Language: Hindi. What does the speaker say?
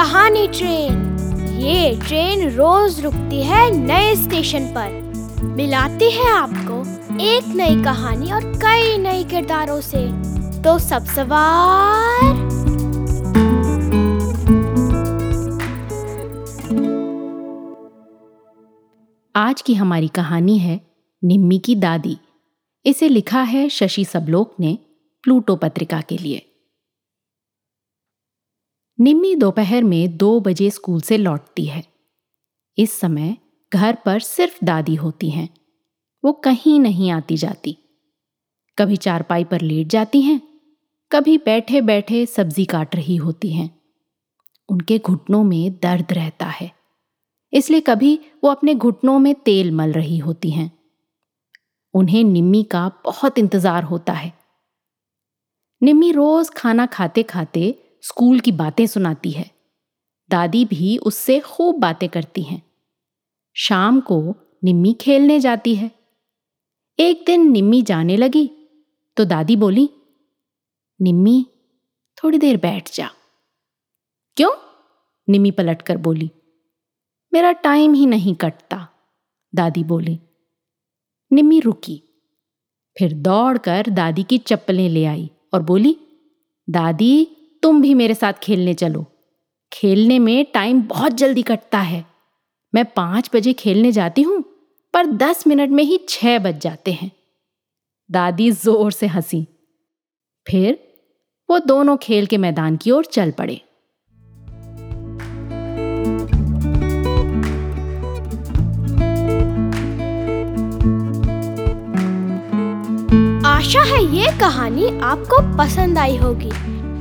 कहानी ट्रेन। ये ट्रेन रोज रुकती है नए स्टेशन पर, मिलाती है आपको एक नई कहानी और कई नए किरदारों से। तो सब सवार आज की हमारी कहानी है निम्मी की दादी। इसे लिखा है शशि सबलोक ने प्लूटो पत्रिका के लिए। निम्मी दोपहर में 2 बजे स्कूल से लौटती है। इस समय घर पर सिर्फ दादी होती हैं। वो कहीं नहीं आती जाती। कभी चारपाई पर लेट जाती हैं, कभी बैठे बैठे सब्जी काट रही होती हैं। उनके घुटनों में दर्द रहता है, इसलिए कभी वो अपने घुटनों में तेल मल रही होती हैं। उन्हें निम्मी का बहुत इंतजार होता है। निम्मी रोज खाना खाते खाते स्कूल की बातें सुनाती है। दादी भी उससे खूब बातें करती हैं। शाम को निम्मी खेलने जाती है। एक दिन निम्मी जाने लगी तो दादी बोली, निम्मी थोड़ी देर बैठ जा। क्यों? निम्मी पलट कर बोली। मेरा टाइम ही नहीं कटता, दादी बोली। निम्मी रुकी, फिर दौड़कर दादी की चप्पलें ले आई और बोली, दादी तुम भी मेरे साथ खेलने चलो। खेलने में टाइम बहुत जल्दी कटता है। मैं 5 बजे खेलने जाती हूँ, पर 10 मिनट में ही 6 बज जाते हैं। दादी जोर से हंसी। फिर वो दोनों खेल के मैदान की ओर चल पड़े। आशा है ये कहानी आपको पसंद आई होगी।